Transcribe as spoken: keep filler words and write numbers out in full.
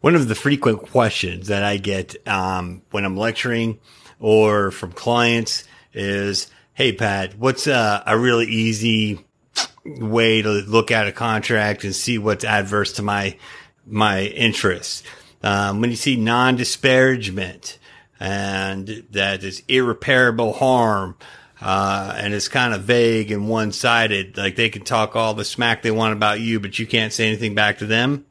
one of the frequent questions that I get um, when I'm lecturing or from clients is, hey, Pat, what's a, a really easy way to look at a contract and see what's adverse to my my interests? Um, when you see non-disparagement and that is irreparable harm, uh, and it's kind of vague and one-sided, like they can talk all the smack they want about you, but you can't say anything back to them.